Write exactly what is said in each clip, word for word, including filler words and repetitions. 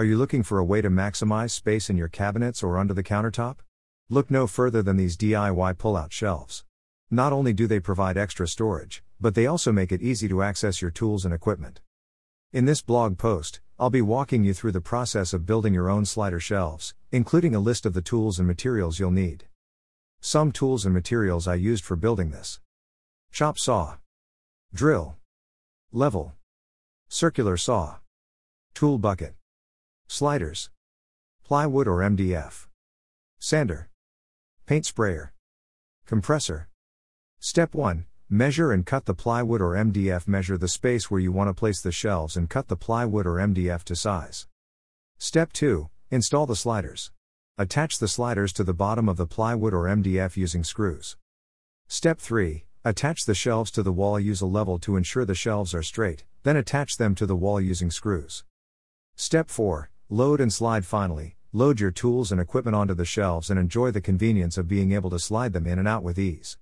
Are you looking for a way to maximize space in your cabinets or under the countertop? Look no further than these D I Y pull-out shelves. Not only do they provide extra storage, but they also make it easy to access your tools and equipment. In this blog post, I'll be walking you through the process of building your own slider shelves, including a list of the tools and materials you'll need. Some tools and materials I used for building this: chop saw, drill, level, circular saw, tool bucket, sliders, plywood or M D F, sander, paint sprayer, compressor. Step one. Measure and cut the plywood or M D F. Measure the space where you want to place the shelves and cut the plywood or M D F to size. Step two. Install the sliders. Attach the sliders to the bottom of the plywood or M D F using screws. Step three. Attach the shelves to the wall. Use a level to ensure the shelves are straight, then attach them to the wall using screws. Step four. Load and slide. Finally, load your tools and equipment onto the shelves and enjoy the convenience of being able to slide them in and out with ease.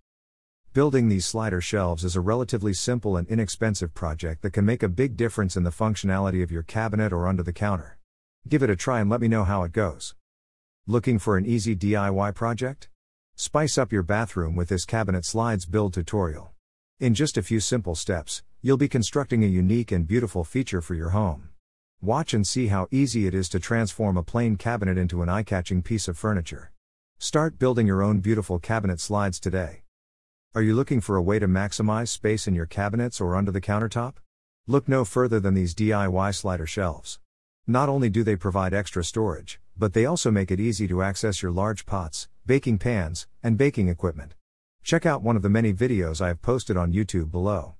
Building these slider shelves is a relatively simple and inexpensive project that can make a big difference in the functionality of your cabinet or under the counter. Give it a try and let me know how it goes. Looking for an easy D I Y project? Spice up your bathroom with this cabinet slides build tutorial. In just a few simple steps, you'll be constructing a unique and beautiful feature for your home. Watch and see how easy it is to transform a plain cabinet into an eye-catching piece of furniture. Start building your own beautiful cabinet slides today. Are you looking for a way to maximize space in your cabinets or under the countertop? Look no further than these D I Y slider shelves. Not only do they provide extra storage, but they also make it easy to access your large pots, baking pans, and baking equipment. Check out one of the many videos I have posted on YouTube below.